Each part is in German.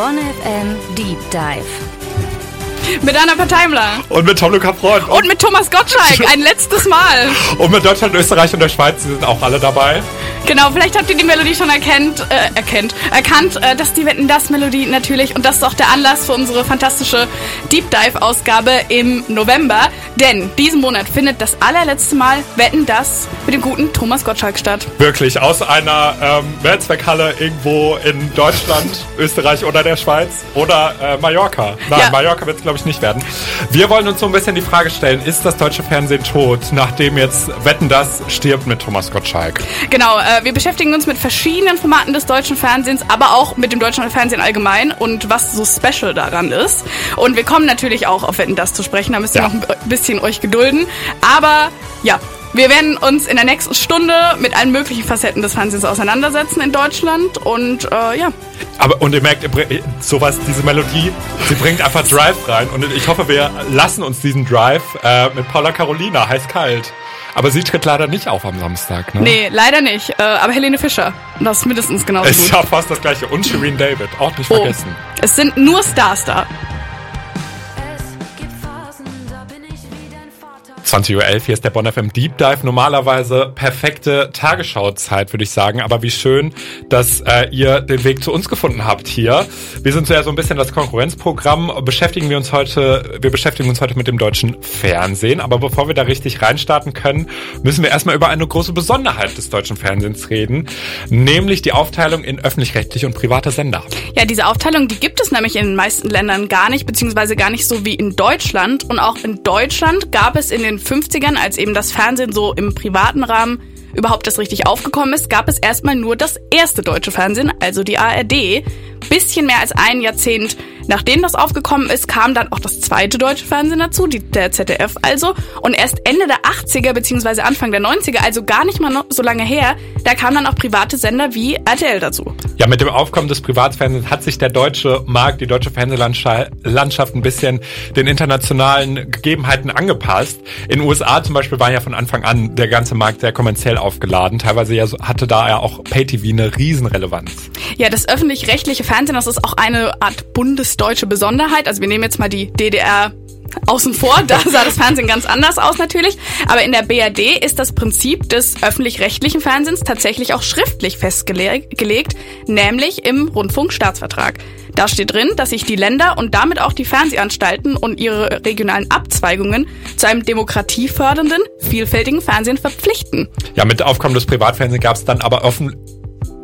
bonnFM Deep Dive. Mit Anna Partheymüller. Und mit Tom-Luca Freund. Und mit Thomas Gottschalk, ein letztes Mal. Und mit Deutschland, Österreich und der Schweiz, sind auch alle dabei. Genau, vielleicht habt ihr die Melodie schon erkannt, dass die Wetten, das Melodie natürlich, und das ist auch der Anlass für unsere fantastische Deep Dive Ausgabe im November, denn diesen Monat findet das allerletzte Mal Wetten, das mit dem guten Thomas Gottschalk statt. Wirklich, aus einer Mehrzweckhalle irgendwo in Deutschland, Österreich oder der Schweiz oder Mallorca. Nein, ja. Mallorca wird es glaube ich nicht werden. Wir wollen uns so ein bisschen die Frage stellen, ist das deutsche Fernsehen tot, nachdem jetzt Wetten, das stirbt mit Thomas Gottschalk? Genau, wir beschäftigen uns mit verschiedenen Formaten des deutschen Fernsehens, aber auch mit dem deutschen Fernsehen allgemein und was so special daran ist. Und wir kommen natürlich auch auf Wetten, das zu sprechen, da müsst ihr noch ein bisschen euch gedulden. Aber ja, wir werden uns in der nächsten Stunde mit allen möglichen Facetten des Fernsehens auseinandersetzen in Deutschland und ja. Aber und ihr merkt, sowas, diese Melodie, sie bringt einfach Drive rein und ich hoffe, wir lassen uns diesen Drive mit Paula Carolina, heiß-kalt. Aber sie tritt leider nicht auf am Samstag, ne? Nee, leider nicht. Aber Helene Fischer, das ist mindestens genauso gut. Ist ja fast das Gleiche. Und Shirin David, auch nicht vergessen. Es sind nur Stars da. 20.11 Uhr, hier ist der bonnFM Deep Dive. Normalerweise perfekte Tagesschauzeit, würde ich sagen. Aber wie schön, dass ihr den Weg zu uns gefunden habt hier. Wir sind ja so ein bisschen das Konkurrenzprogramm. Wir beschäftigen uns heute mit dem deutschen Fernsehen. Aber bevor wir da richtig reinstarten können, müssen wir erstmal über eine große Besonderheit des deutschen Fernsehens reden. Nämlich die Aufteilung in öffentlich-rechtliche und private Sender. Ja, diese Aufteilung, die gibt es nämlich in den meisten Ländern gar nicht, beziehungsweise gar nicht so wie in Deutschland. Und auch in Deutschland gab es in den 50ern, als eben das Fernsehen so im privaten Rahmen überhaupt das richtig aufgekommen ist, gab es erstmal nur das erste deutsche Fernsehen, also die ARD. Bisschen mehr als ein Jahrzehnt nachdem das aufgekommen ist, kam dann auch das zweite deutsche Fernsehen dazu, der ZDF also. Und erst Ende der 80er bzw. Anfang der 90er, also gar nicht mal so lange her, da kamen dann auch private Sender wie RTL dazu. Ja, mit dem Aufkommen des Privatfernsehens hat sich der deutsche Markt, die deutsche Fernsehlandschaft ein bisschen den internationalen Gegebenheiten angepasst. In den USA zum Beispiel war ja von Anfang an der ganze Markt sehr kommerziell aufgeladen. Teilweise ja, hatte da ja auch Pay-TV eine Riesenrelevanz. Ja, das öffentlich-rechtliche Fernsehen, das ist auch eine Art bundesdeutsche Besonderheit. Also wir nehmen jetzt mal die DDR außen vor, da sah das Fernsehen ganz anders aus natürlich. Aber in der BRD ist das Prinzip des öffentlich-rechtlichen Fernsehens tatsächlich auch schriftlich festgelegt, nämlich im Rundfunkstaatsvertrag. Da steht drin, dass sich die Länder und damit auch die Fernsehanstalten und ihre regionalen Abzweigungen zu einem demokratiefördernden, vielfältigen Fernsehen verpflichten. Ja, mit Aufkommen des Privatfernsehens gab es dann aber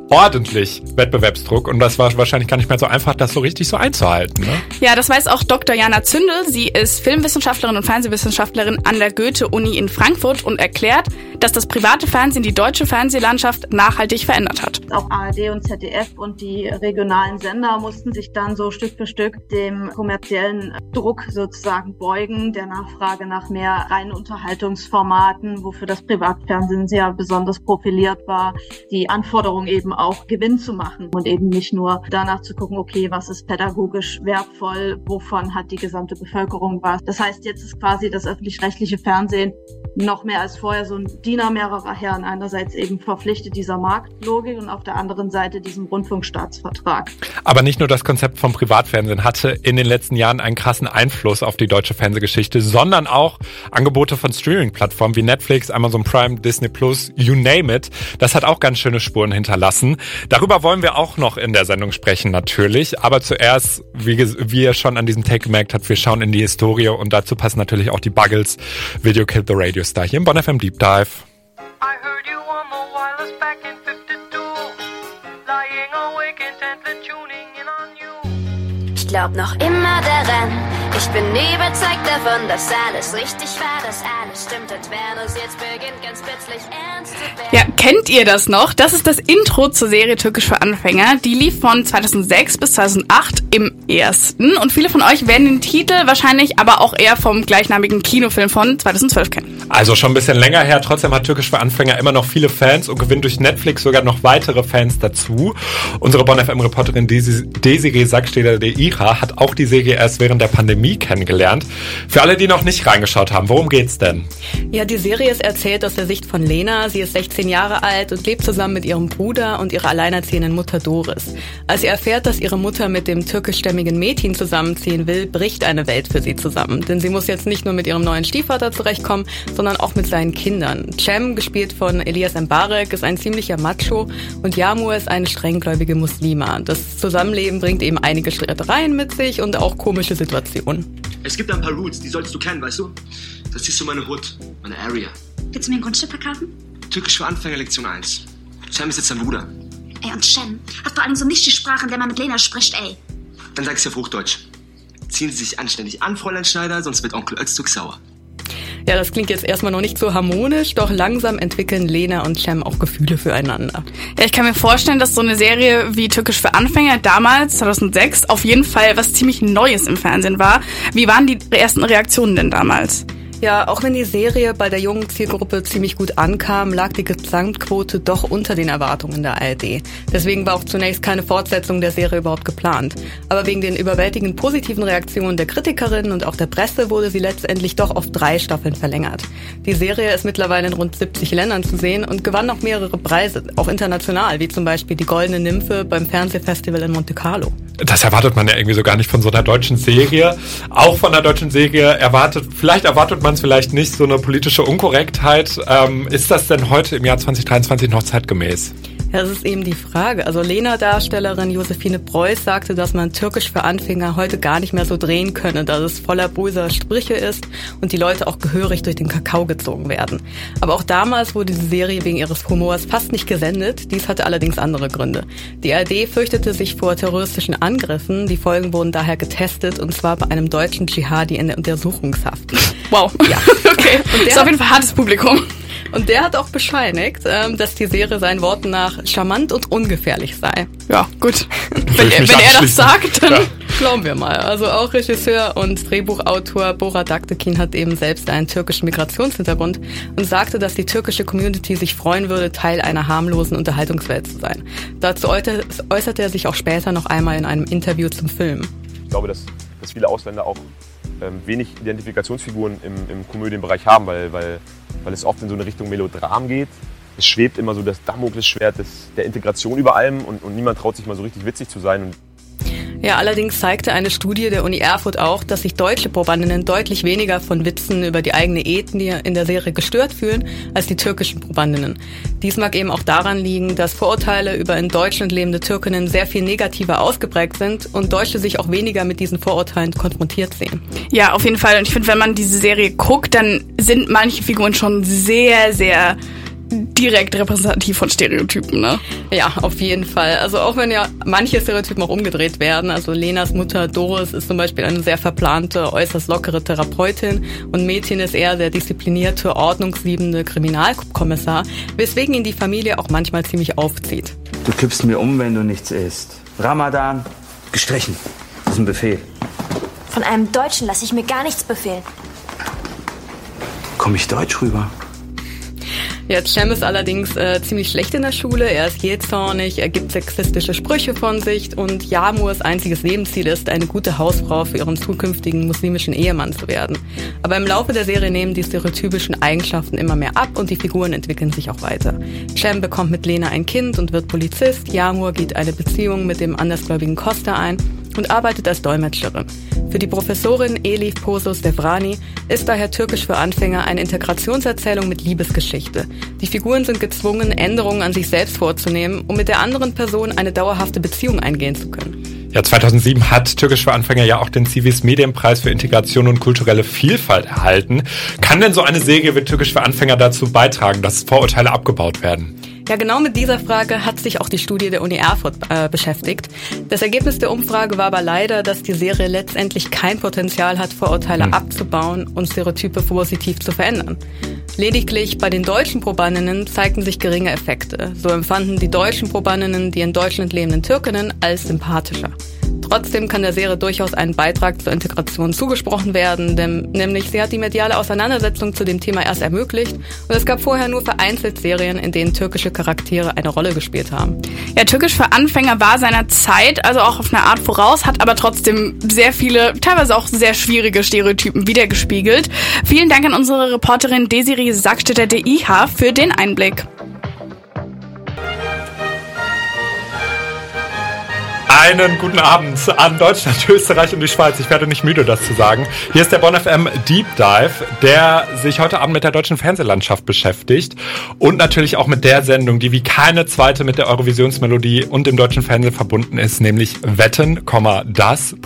ordentlich Wettbewerbsdruck und das war wahrscheinlich gar nicht mehr so einfach, das so richtig so einzuhalten. Ne? Ja, das weiß auch Dr. Jana Zündel. Sie ist Filmwissenschaftlerin und Fernsehwissenschaftlerin an der Goethe-Uni in Frankfurt und erklärt, dass das private Fernsehen die deutsche Fernsehlandschaft nachhaltig verändert hat. Auch ARD und ZDF und die regionalen Sender mussten sich dann so Stück für Stück dem kommerziellen Druck sozusagen beugen, der Nachfrage nach mehr reinen Unterhaltungsformaten, wofür das Privatfernsehen sehr besonders profiliert war, die Anforderung eben auch Gewinn zu machen und eben nicht nur danach zu gucken, okay, was ist pädagogisch wertvoll, wovon hat die gesamte Bevölkerung was. Das heißt, jetzt ist quasi das öffentlich-rechtliche Fernsehen noch mehr als vorher so ein Diener mehrerer Herren. Einerseits eben verpflichtet dieser Marktlogik und auf der anderen Seite diesem Rundfunkstaatsvertrag. Aber nicht nur das Konzept vom Privatfernsehen hatte in den letzten Jahren einen krassen Einfluss auf die deutsche Fernsehgeschichte, sondern auch Angebote von Streaming-Plattformen wie Netflix, Amazon Prime, Disney+, you name it. Das hat auch ganz schöne Spuren hinterlassen. Darüber wollen wir auch noch in der Sendung sprechen natürlich, aber zuerst, wie ihr schon an diesem Tag gemerkt habt, wir schauen in die Historie und dazu passen natürlich auch die Buggles, Video Killed the Radio Star hier im bonnFM Deep Dive. I heard you on the wireless back in 52, lying awake intently tuning in on you. Ich glaub noch immer daran, ich bin überzeugt davon, dass alles richtig war, dass alles stimmt und wer uns jetzt beginnt, ganz plötzlich ernst zu werden. Ja, kennt ihr das noch? Das ist das Intro zur Serie Türkisch für Anfänger. Die lief von 2006 bis 2008 im Ersten und viele von euch werden den Titel wahrscheinlich aber auch eher vom gleichnamigen Kinofilm von 2012 kennen. Also schon ein bisschen länger her, trotzdem hat Türkisch für Anfänger immer noch viele Fans und gewinnt durch Netflix sogar noch weitere Fans dazu. Unsere bonnFM-Reporterin Desiree Sackstedt de Ira hat auch die Serie erst während der Pandemie Pandemie kennengelernt. Für alle, die noch nicht reingeschaut haben, worum geht's denn? Ja, die Serie ist erzählt aus der Sicht von Lena. Sie ist 16 Jahre alt und lebt zusammen mit ihrem Bruder und ihrer alleinerziehenden Mutter Doris. Als sie erfährt, dass ihre Mutter mit dem türkischstämmigen Metin zusammenziehen will, bricht eine Welt für sie zusammen. Denn sie muss jetzt nicht nur mit ihrem neuen Stiefvater zurechtkommen, sondern auch mit seinen Kindern. Cem, gespielt von Elias Mbarek, ist ein ziemlicher Macho und Yamur ist eine strenggläubige Muslima. Das Zusammenleben bringt eben einige Streitereien mit sich und auch komische Situationen. Es gibt ein paar Routes, die solltest du kennen, weißt du? Das ist so meine Hood, meine Area. Willst du mir ein Grundstück verkaufen? Türkisch für Anfänger, Lektion 1. Cem ist jetzt dein Bruder. Ey, und Cem hat vor allem so nicht die Sprache, in der man mit Lena spricht, ey. Dann sag's ja auf Hochdeutsch. Ziehen Sie sich anständig an, Fräulein Schneider, sonst wird Onkel Öztürk sauer. Ja, das klingt jetzt erstmal noch nicht so harmonisch, doch langsam entwickeln Lena und Cem auch Gefühle füreinander. Ja, ich kann mir vorstellen, dass so eine Serie wie Türkisch für Anfänger damals, 2006, auf jeden Fall was ziemlich Neues im Fernsehen war. Wie waren die ersten Reaktionen denn damals? Ja, auch wenn die Serie bei der jungen Zielgruppe ziemlich gut ankam, lag die Gesamtquote doch unter den Erwartungen der ARD. Deswegen war auch zunächst keine Fortsetzung der Serie überhaupt geplant. Aber wegen den überwältigend positiven Reaktionen der Kritikerinnen und auch der Presse wurde sie letztendlich doch auf 3 Staffeln verlängert. Die Serie ist mittlerweile in rund 70 Ländern zu sehen und gewann auch mehrere Preise, auch international, wie zum Beispiel die Goldene Nymphe beim Fernsehfestival in Monte Carlo. Das erwartet man ja irgendwie so gar nicht von so einer deutschen Serie. Auch von einer deutschen Serie erwartet man nicht so eine politische Unkorrektheit. Ist das denn heute im Jahr 2023 noch zeitgemäß? Ja, das ist eben die Frage. Also Lena-Darstellerin Josephine Preuß sagte, dass man Türkisch für Anfänger heute gar nicht mehr so drehen könne, dass es voller böser Sprüche ist und die Leute auch gehörig durch den Kakao gezogen werden. Aber auch damals wurde die Serie wegen ihres Humors fast nicht gesendet. Dies hatte allerdings andere Gründe. Die ARD fürchtete sich vor terroristischen Angriffen. Die Folgen wurden daher getestet, und zwar bei einem deutschen Dschihadi in der Untersuchungshaft. Wow. Ja. Okay. Und ist auf jeden Fall hartes Publikum. Und der hat auch bescheinigt, dass die Serie seinen Worten nach charmant und ungefährlich sei. Ja, gut. Wenn er das sagt, dann glauben wir mal. Also auch Regisseur und Drehbuchautor Bora Dagtekin hat eben selbst einen türkischen Migrationshintergrund und sagte, dass die türkische Community sich freuen würde, Teil einer harmlosen Unterhaltungswelt zu sein. Dazu äußerte er sich auch später noch einmal in einem Interview zum Film. Ich glaube, dass viele Ausländer auch wenig Identifikationsfiguren im Komödienbereich haben, weil es oft in so eine Richtung Melodram geht. Es schwebt immer so das Damoklesschwert der Integration über allem und niemand traut sich mal so richtig witzig zu sein. Ja, allerdings zeigte eine Studie der Uni Erfurt auch, dass sich deutsche Probandinnen deutlich weniger von Witzen über die eigene Ethnie in der Serie gestört fühlen, als die türkischen Probandinnen. Dies mag eben auch daran liegen, dass Vorurteile über in Deutschland lebende Türkinnen sehr viel negativer ausgeprägt sind und Deutsche sich auch weniger mit diesen Vorurteilen konfrontiert sehen. Ja, auf jeden Fall. Und ich finde, wenn man diese Serie guckt, dann sind manche Figuren schon sehr, sehr direkt repräsentativ von Stereotypen, ne? Ja, auf jeden Fall. Also auch wenn ja manche Stereotypen auch umgedreht werden. Also Lenas Mutter Doris ist zum Beispiel eine sehr verplante, äußerst lockere Therapeutin und Metin ist eher der disziplinierte, ordnungsliebende Kriminalkommissar, weswegen ihn die Familie auch manchmal ziemlich aufzieht. Du kippst mir um, wenn du nichts isst. Ramadan, gestrichen. Das ist ein Befehl. Von einem Deutschen lasse ich mir gar nichts befehlen. Komm ich deutsch rüber? Ja, Cem ist allerdings ziemlich schlecht in der Schule, er ist jähzornig, er gibt sexistische Sprüche von sich und Yamurs einziges Lebensziel ist, eine gute Hausfrau für ihren zukünftigen muslimischen Ehemann zu werden. Aber im Laufe der Serie nehmen die stereotypischen Eigenschaften immer mehr ab und die Figuren entwickeln sich auch weiter. Cem bekommt mit Lena ein Kind und wird Polizist, Yamur geht eine Beziehung mit dem andersgläubigen Costa ein und arbeitet als Dolmetscherin. Für die Professorin Elif Posos Devrani ist daher Türkisch für Anfänger eine Integrationserzählung mit Liebesgeschichte. Die Figuren sind gezwungen, Änderungen an sich selbst vorzunehmen, um mit der anderen Person eine dauerhafte Beziehung eingehen zu können. Ja, 2007 hat Türkisch für Anfänger ja auch den Civis Medienpreis für Integration und kulturelle Vielfalt erhalten. Kann denn so eine Serie wie Türkisch für Anfänger dazu beitragen, dass Vorurteile abgebaut werden? Ja, genau mit dieser Frage hat sich auch die Studie der Uni Erfurt beschäftigt. Das Ergebnis der Umfrage war aber leider, dass die Serie letztendlich kein Potenzial hat, Vorurteile abzubauen und Stereotype positiv zu verändern. Lediglich bei den deutschen Probandinnen zeigten sich geringe Effekte. So empfanden die deutschen Probandinnen die in Deutschland lebenden Türkinnen als sympathischer. Trotzdem kann der Serie durchaus ein Beitrag zur Integration zugesprochen werden, denn nämlich sie hat die mediale Auseinandersetzung zu dem Thema erst ermöglicht und es gab vorher nur vereinzelt Serien, in denen türkische Charaktere eine Rolle gespielt haben. Ja, Türkisch für Anfänger war seiner Zeit also auch auf eine Art voraus, hat aber trotzdem sehr viele, teilweise auch sehr schwierige Stereotypen wiedergespiegelt. Vielen Dank an unsere Reporterin Desiree Sackstedt de Ira für den Einblick. Einen guten Abend an Deutschland, Österreich und die Schweiz. Ich werde nicht müde, das zu sagen. Hier ist der bonnFM Deep Dive, der sich heute Abend mit der deutschen Fernsehlandschaft beschäftigt und natürlich auch mit der Sendung, die wie keine zweite mit der Eurovisionsmelodie und dem deutschen Fernsehen verbunden ist, nämlich Wetten, das,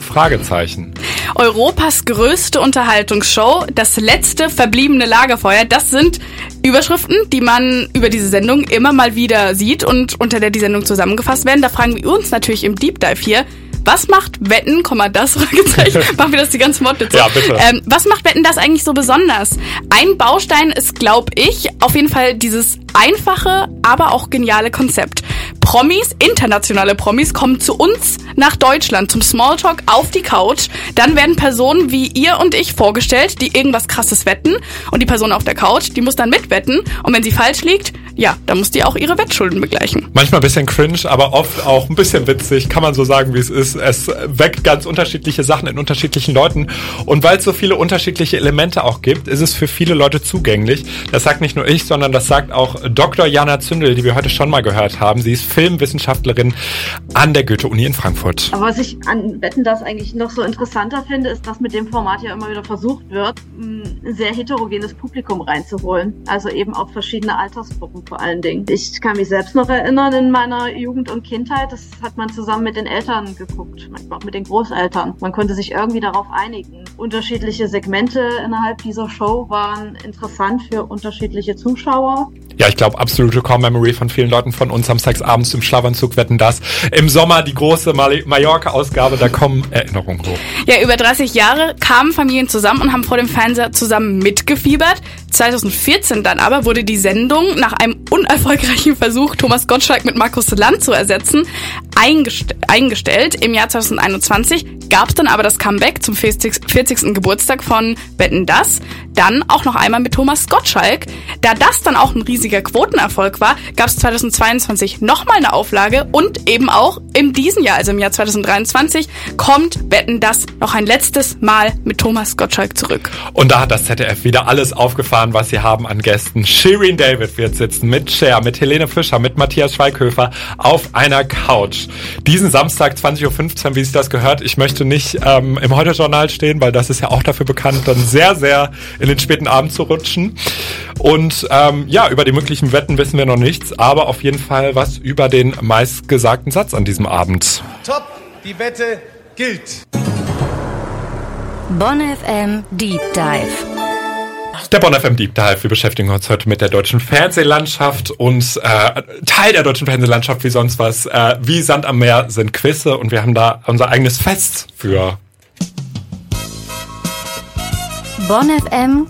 Fragezeichen. Europas größte Unterhaltungsshow, das letzte verbliebene Lagerfeuer, das sind Überschriften, die man über diese Sendung immer mal wieder sieht und unter der die Sendung zusammengefasst werden. Da fragen wir uns natürlich im Deep Dive hier, was macht Wetten, das, machen wir das die ganzen Worte zu. Ja, bitte. Was macht Wetten, das eigentlich so besonders? Ein Baustein ist, glaube ich, auf jeden Fall dieses einfache, aber auch geniale Konzept. Promis, internationale Promis kommen zu uns nach Deutschland zum Smalltalk auf die Couch. Dann werden Personen wie ihr und ich vorgestellt, die irgendwas Krasses wetten. Und die Person auf der Couch, die muss dann mitwetten. Und wenn sie falsch liegt, ja, dann muss die auch ihre Wettschulden begleichen. Manchmal ein bisschen cringe, aber oft auch ein bisschen witzig. Kann man so sagen, wie es ist. Es weckt ganz unterschiedliche Sachen in unterschiedlichen Leuten. Und weil es so viele unterschiedliche Elemente auch gibt, ist es für viele Leute zugänglich. Das sagt nicht nur ich, sondern das sagt auch Dr. Jana Zündel, die wir heute schon mal gehört haben. Sie ist Filmwissenschaftlerin an der Goethe-Uni in Frankfurt. Aber was ich an Wetten, das eigentlich noch so interessanter finde, ist, dass mit dem Format ja immer wieder versucht wird, ein sehr heterogenes Publikum reinzuholen. Also eben auch verschiedene Altersgruppen vor allen Dingen. Ich kann mich selbst noch erinnern in meiner Jugend und Kindheit, das hat man zusammen mit den Eltern geguckt, manchmal auch mit den Großeltern. Man konnte sich irgendwie darauf einigen. Unterschiedliche Segmente innerhalb dieser Show waren interessant für unterschiedliche Zuschauer. Ja, ich glaube, absolute Core-Memory von vielen Leuten von uns samstagsabends im Schlafanzug Wetten, das. Im Sommer die große Mallorca-Ausgabe, da kommen Erinnerungen hoch. Ja, über 30 Jahre kamen Familien zusammen und haben vor dem Fernseher zusammen mitgefiebert. 2014 dann aber wurde die Sendung nach einem unerfolgreichen Versuch, Thomas Gottschalk mit Markus Land zu ersetzen, eingestellt. Im Jahr 2021 gab es dann aber das Comeback zum 40. Geburtstag von Wetten, das. Dann auch noch einmal mit Thomas Gottschalk. Da das dann auch ein riesiger Quotenerfolg war, gab es 2022 nochmal eine Auflage und eben auch in diesem Jahr, also im Jahr 2023, kommt Wetten, das noch ein letztes Mal mit Thomas Gottschalk zurück. Und da hat das ZDF wieder alles aufgefahren, was sie haben an Gästen. Shirin David wird sitzen mit Cher, mit Helene Fischer, mit Matthias Schweighöfer auf einer Couch. Diesen Samstag 20.15 Uhr, wie sich das gehört, ich möchte nicht im Heute-Journal stehen, weil das ist ja auch dafür bekannt, dann sehr, sehr in den späten Abend zu rutschen. Und ja, über die möglichen Wetten wissen wir noch nichts, aber auf jeden Fall was über den meistgesagten Satz an diesem Abend. Top, die Wette gilt. bonnFM Deep Dive. Der bonnFM Deep Dive. Wir beschäftigen uns heute mit der deutschen Fernsehlandschaft und Teil der deutschen Fernsehlandschaft wie sonst was. Wie Sand am Meer sind Quizze und wir haben da unser eigenes Fest für. bonnFM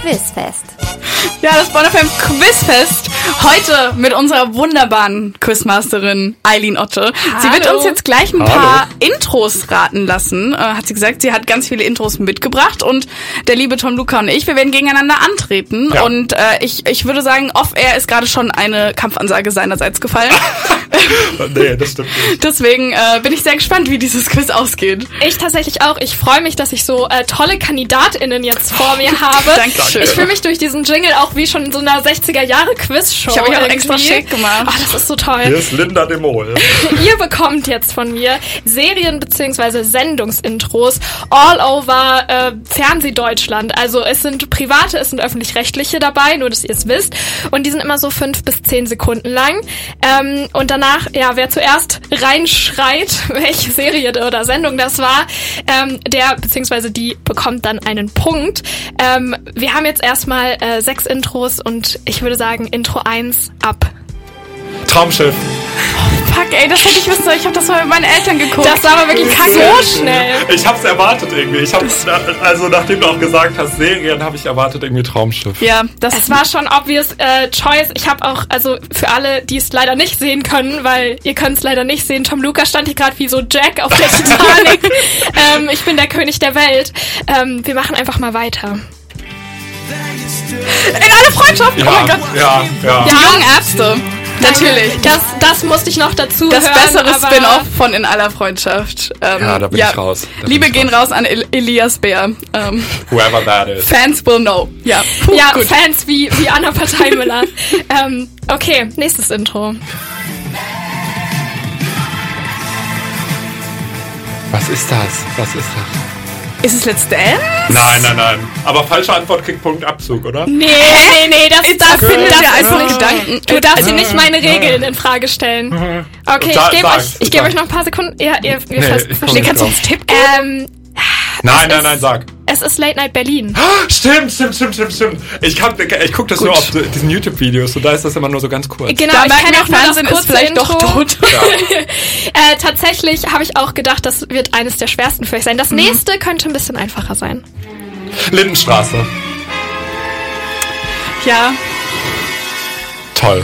Quizfest. Ja, das bonnFM Quizfest. Heute mit unserer wunderbaren Quizmasterin Eileen Otte. Hallo. Sie wird uns jetzt gleich ein paar Intros raten lassen, hat sie gesagt. Sie hat ganz viele Intros mitgebracht und der liebe Tom-Luca und ich, wir werden gegeneinander antreten. Ja. Und ich würde sagen, off-air ist gerade schon eine Kampfansage seinerseits gefallen. Nee, das stimmt nicht. Deswegen bin ich sehr gespannt, wie dieses Quiz ausgeht. Ich tatsächlich auch. Ich freue mich, dass ich so tolle KandidatInnen jetzt vor mir habe. Dankeschön. Ich fühle mich durch diesen Jingle auch wie schon in so einer 60er-Jahre-Quiz-Show. Ich habe mich auch extra schick gemacht. Oh, das ist so toll. Hier ist Linda Demol. Ihr bekommt jetzt von mir Serien- bzw. Sendungsintros all over Fernsehdeutschland. Also es sind private, es sind öffentlich-rechtliche dabei, nur dass ihr es wisst. Und die sind immer so 5 bis 10 Sekunden lang. Und danach, ja, wer zuerst reinschreit, welche Serie oder Sendung das war, der bzw. die bekommt dann einen Punkt. Wir haben jetzt erstmal 6 Intros und ich würde sagen, Intro 1 ab. Traumschiff. Fuck, ey, das hätte ich wissen sollen. Ich habe das mal mit meinen Eltern geguckt. Das war aber wirklich kacke. So schnell. Ich hab's erwartet irgendwie. Also nachdem du auch gesagt hast, Serien, habe ich erwartet irgendwie Traumschiff. Ja, das war schon obvious choice. Ich habe auch, also für alle, die es leider nicht sehen können, weil ihr könnt es leider nicht sehen, Tom-Luca stand hier gerade wie so Jack auf der Titanic. Ich bin der König der Welt. Wir machen einfach mal weiter. In aller Freundschaft! Ja, oh mein Gott! Ja. Die jungen Ärzte. Natürlich. Das musste ich noch dazu das hören. Das bessere Spin-Off von In aller Freundschaft. Da bin ich raus. Liebe gehen raus an Elias Bär. Whoever that is. Fans will know. Ja, gut. Fans wie Anna Partheymüller. Okay, nächstes Intro. Was ist das? Ist es Let's Dance? Nein. Aber falsche Antwort kriegt Punktabzug, oder? Nee, das sind Gedanken. Du darfst hier nicht meine Regeln in Frage stellen. Okay, ich gebe euch noch ein paar Sekunden. Ja, ihr versteht, kannst du jetzt tippen? Nein, sag. Es ist Late Night Berlin. Stimmt. Ich gucke das nur auf diesen YouTube-Videos, so da ist das immer nur so ganz kurz. Genau, da merken wir auch, Fernsehen ist vielleicht Intro. Doch tot. Ja. Tatsächlich habe ich auch gedacht, das wird eines der schwersten für euch sein. Das nächste könnte ein bisschen einfacher sein. Lindenstraße. Ja. Toll.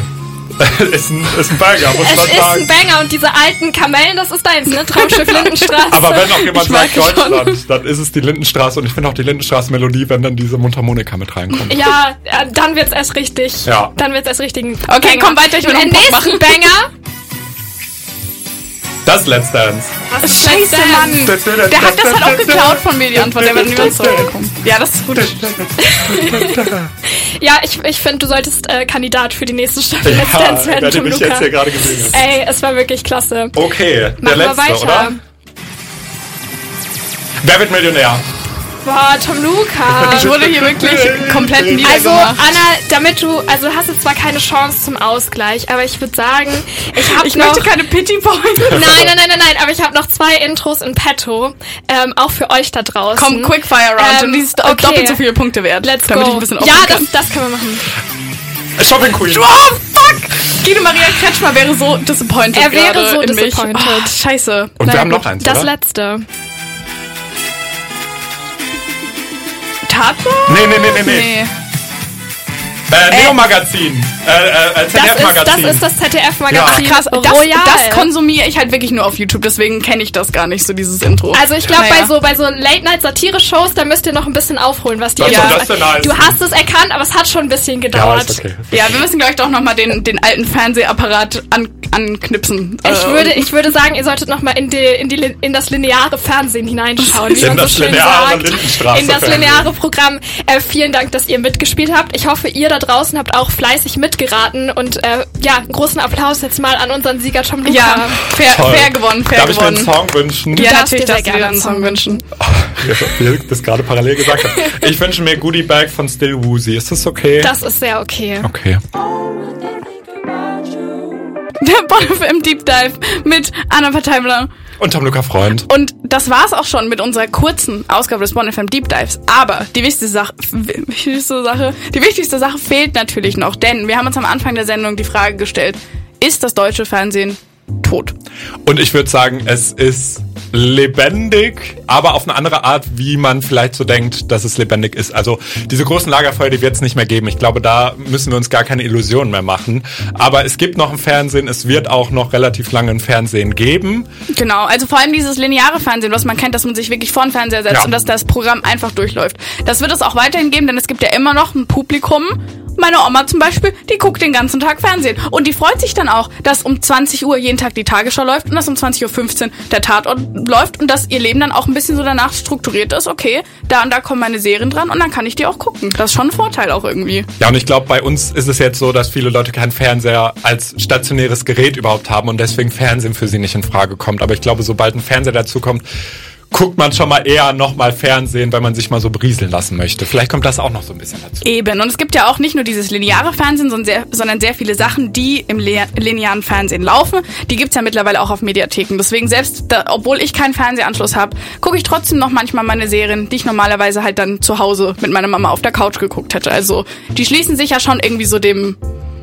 ist ein Banger, muss man sagen. Ist ein Banger und diese alten Kamellen, das ist deins, ne? Traumschiff Lindenstraße. Aber wenn noch jemand sagt Deutschland, dann ist es die Lindenstraße und ich finde auch die Lindenstraße-Melodie, wenn dann diese Mundharmonika mit reinkommt. Ja, dann wird's erst richtig. Ja. Dann wird's erst richtig. Okay, komm weiter, ich will noch einen nächsten Banger. Das Let's Dance. Was ist Scheiße, Mann. Der hat das halt auch geklaut von Median, von der wir niemals zurückkommen. Ja, das ist gut. Ja, ich finde, du solltest Kandidat für die nächste Staffel Let's Dance werden, Tom-Luca. Ich jetzt hier gerade gesehen hast. Ey, es war wirklich klasse. Okay, der letzte, oder? Wer wird Millionär? Boah, Tom-Luca. Ich wurde hier wirklich komplett niedergemacht. Also, Anna, du hast jetzt zwar keine Chance zum Ausgleich, aber ich würde sagen, ich möchte keine Pity Points. Nein, aber ich habe noch 2 Intros in petto, auch für euch da draußen. Komm, Quickfire Round und die ist doppelt so viele Punkte wert. Let's go. Ich ein bisschen das können wir machen. Shopping Queen. Oh, fuck! Guido Maria Kretschmer wäre so disappointed. Er wäre so disappointed. Oh, scheiße. Und wir haben noch eins, das letzte. Nee. Neomagazin. ZDF-Magazin. Das ist das ZDF-Magazin. Ja. Krass, das konsumiere ich halt wirklich nur auf YouTube, deswegen kenne ich das gar nicht, so dieses Intro. Also ich glaube, bei so Late-Night-Satire-Shows, da müsst ihr noch ein bisschen aufholen, was die nice. Du hast es erkannt, aber es hat schon ein bisschen gedauert. Ja, okay. Ja, wir müssen, glaube ich, doch nochmal den alten Fernsehapparat anknipsen. Ich würde sagen, ihr solltet nochmal in das lineare Fernsehen hineinschauen, wie man so schön sagt. In das lineare Programm. Vielen Dank, dass ihr mitgespielt habt. Ich hoffe, ihr da draußen habt auch fleißig mitgeraten und einen großen Applaus jetzt mal an unseren Sieger Tom-Luca. Ja, fair gewonnen. Darf ich mir einen Song wünschen? Ja, natürlich darfst du dir einen Song wünschen. Wie ich das gerade parallel gesagt habe. Ich wünsche mir Goodie Bag von Still Woozy. Ist das okay? Das ist sehr okay. Okay. Der bonnFM Deep Dive mit Anna Partheymüller und Tom-Luca Freund. Und das war's auch schon mit unserer kurzen Ausgabe des bonnFM Deep Dives. Aber die wichtigste Sache fehlt natürlich noch, denn wir haben uns am Anfang der Sendung die Frage gestellt, ist das deutsche Fernsehen tot? Und ich würde sagen, es ist lebendig, aber auf eine andere Art, wie man vielleicht so denkt, dass es lebendig ist. Also diese großen Lagerfeuer, die wird es nicht mehr geben. Ich glaube, da müssen wir uns gar keine Illusionen mehr machen. Aber es gibt noch ein Fernsehen, es wird auch noch relativ lange ein Fernsehen geben. Genau, also vor allem dieses lineare Fernsehen, was man kennt, dass man sich wirklich vor den Fernseher setzt und dass das Programm einfach durchläuft. Das wird es auch weiterhin geben, denn es gibt ja immer noch ein Publikum. Meine Oma zum Beispiel, die guckt den ganzen Tag Fernsehen. Und die freut sich dann auch, dass um 20 Uhr jeden Tag die Tagesschau läuft und dass um 20.15 Uhr der Tatort läuft und dass ihr Leben dann auch ein bisschen so danach strukturiert ist. Okay, da und da kommen meine Serien dran und dann kann ich die auch gucken. Das ist schon ein Vorteil auch irgendwie. Ja, und ich glaube, bei uns ist es jetzt so, dass viele Leute keinen Fernseher als stationäres Gerät überhaupt haben und deswegen Fernsehen für sie nicht in Frage kommt. Aber ich glaube, sobald ein Fernseher dazukommt, guckt man schon mal eher nochmal Fernsehen, weil man sich mal so berieseln lassen möchte. Vielleicht kommt das auch noch so ein bisschen dazu. Eben, und es gibt ja auch nicht nur dieses lineare Fernsehen, sondern sehr viele Sachen, die im linearen Fernsehen laufen. Die gibt's ja mittlerweile auch auf Mediatheken. Deswegen obwohl ich keinen Fernsehanschluss habe, gucke ich trotzdem noch manchmal meine Serien, die ich normalerweise halt dann zu Hause mit meiner Mama auf der Couch geguckt hätte. Also die schließen sich ja schon irgendwie so dem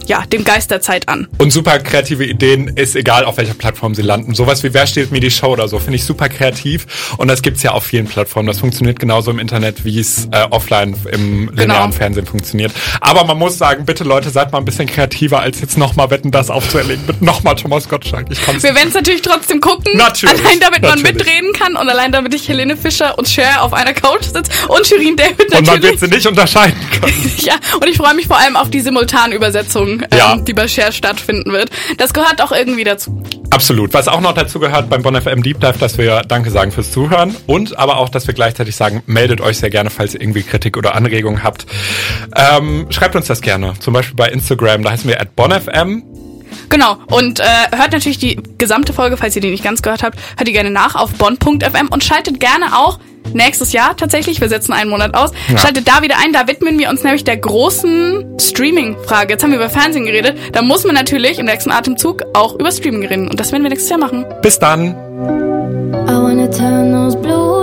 ja, dem Geist der Zeit an. Und super kreative Ideen, ist egal, auf welcher Plattform sie landen. Sowas wie Wer steht mir die Show oder so, finde ich super kreativ. Und das gibt es ja auf vielen Plattformen. Das funktioniert genauso im Internet, wie es offline im linearen Fernsehen funktioniert. Aber man muss sagen, bitte Leute, seid mal ein bisschen kreativer, als jetzt nochmal Wetten, das aufzuerlegen. Bitte nochmal Thomas Gottschalk. Wir werden es natürlich trotzdem gucken. Natürlich. Allein damit man mitreden kann und allein damit ich Helene Fischer und Cher auf einer Couch sitze und Shirin David natürlich. Und man wird sie nicht unterscheiden können. Ja, und ich freue mich vor allem auf die Simultanübersetzung, die bei Cher stattfinden wird. Das gehört auch irgendwie dazu. Absolut. Was auch noch dazu gehört beim bonnFM Deep Dive, dass wir Danke sagen fürs Zuhören und aber auch, dass wir gleichzeitig sagen, meldet euch sehr gerne, falls ihr irgendwie Kritik oder Anregungen habt. Schreibt uns das gerne. Zum Beispiel bei Instagram, da heißen wir @bonnFM. Genau. Und hört natürlich die gesamte Folge, falls ihr die nicht ganz gehört habt, hört die gerne nach auf bonn.fm und schaltet gerne auch nächstes Jahr tatsächlich, wir setzen einen Monat aus, Schaltet da wieder ein, da widmen wir uns nämlich der großen Streaming-Frage. Jetzt haben wir über Fernsehen geredet, da muss man natürlich im nächsten Atemzug auch über Streaming reden und das werden wir nächstes Jahr machen. Bis dann! I wanna turn those blue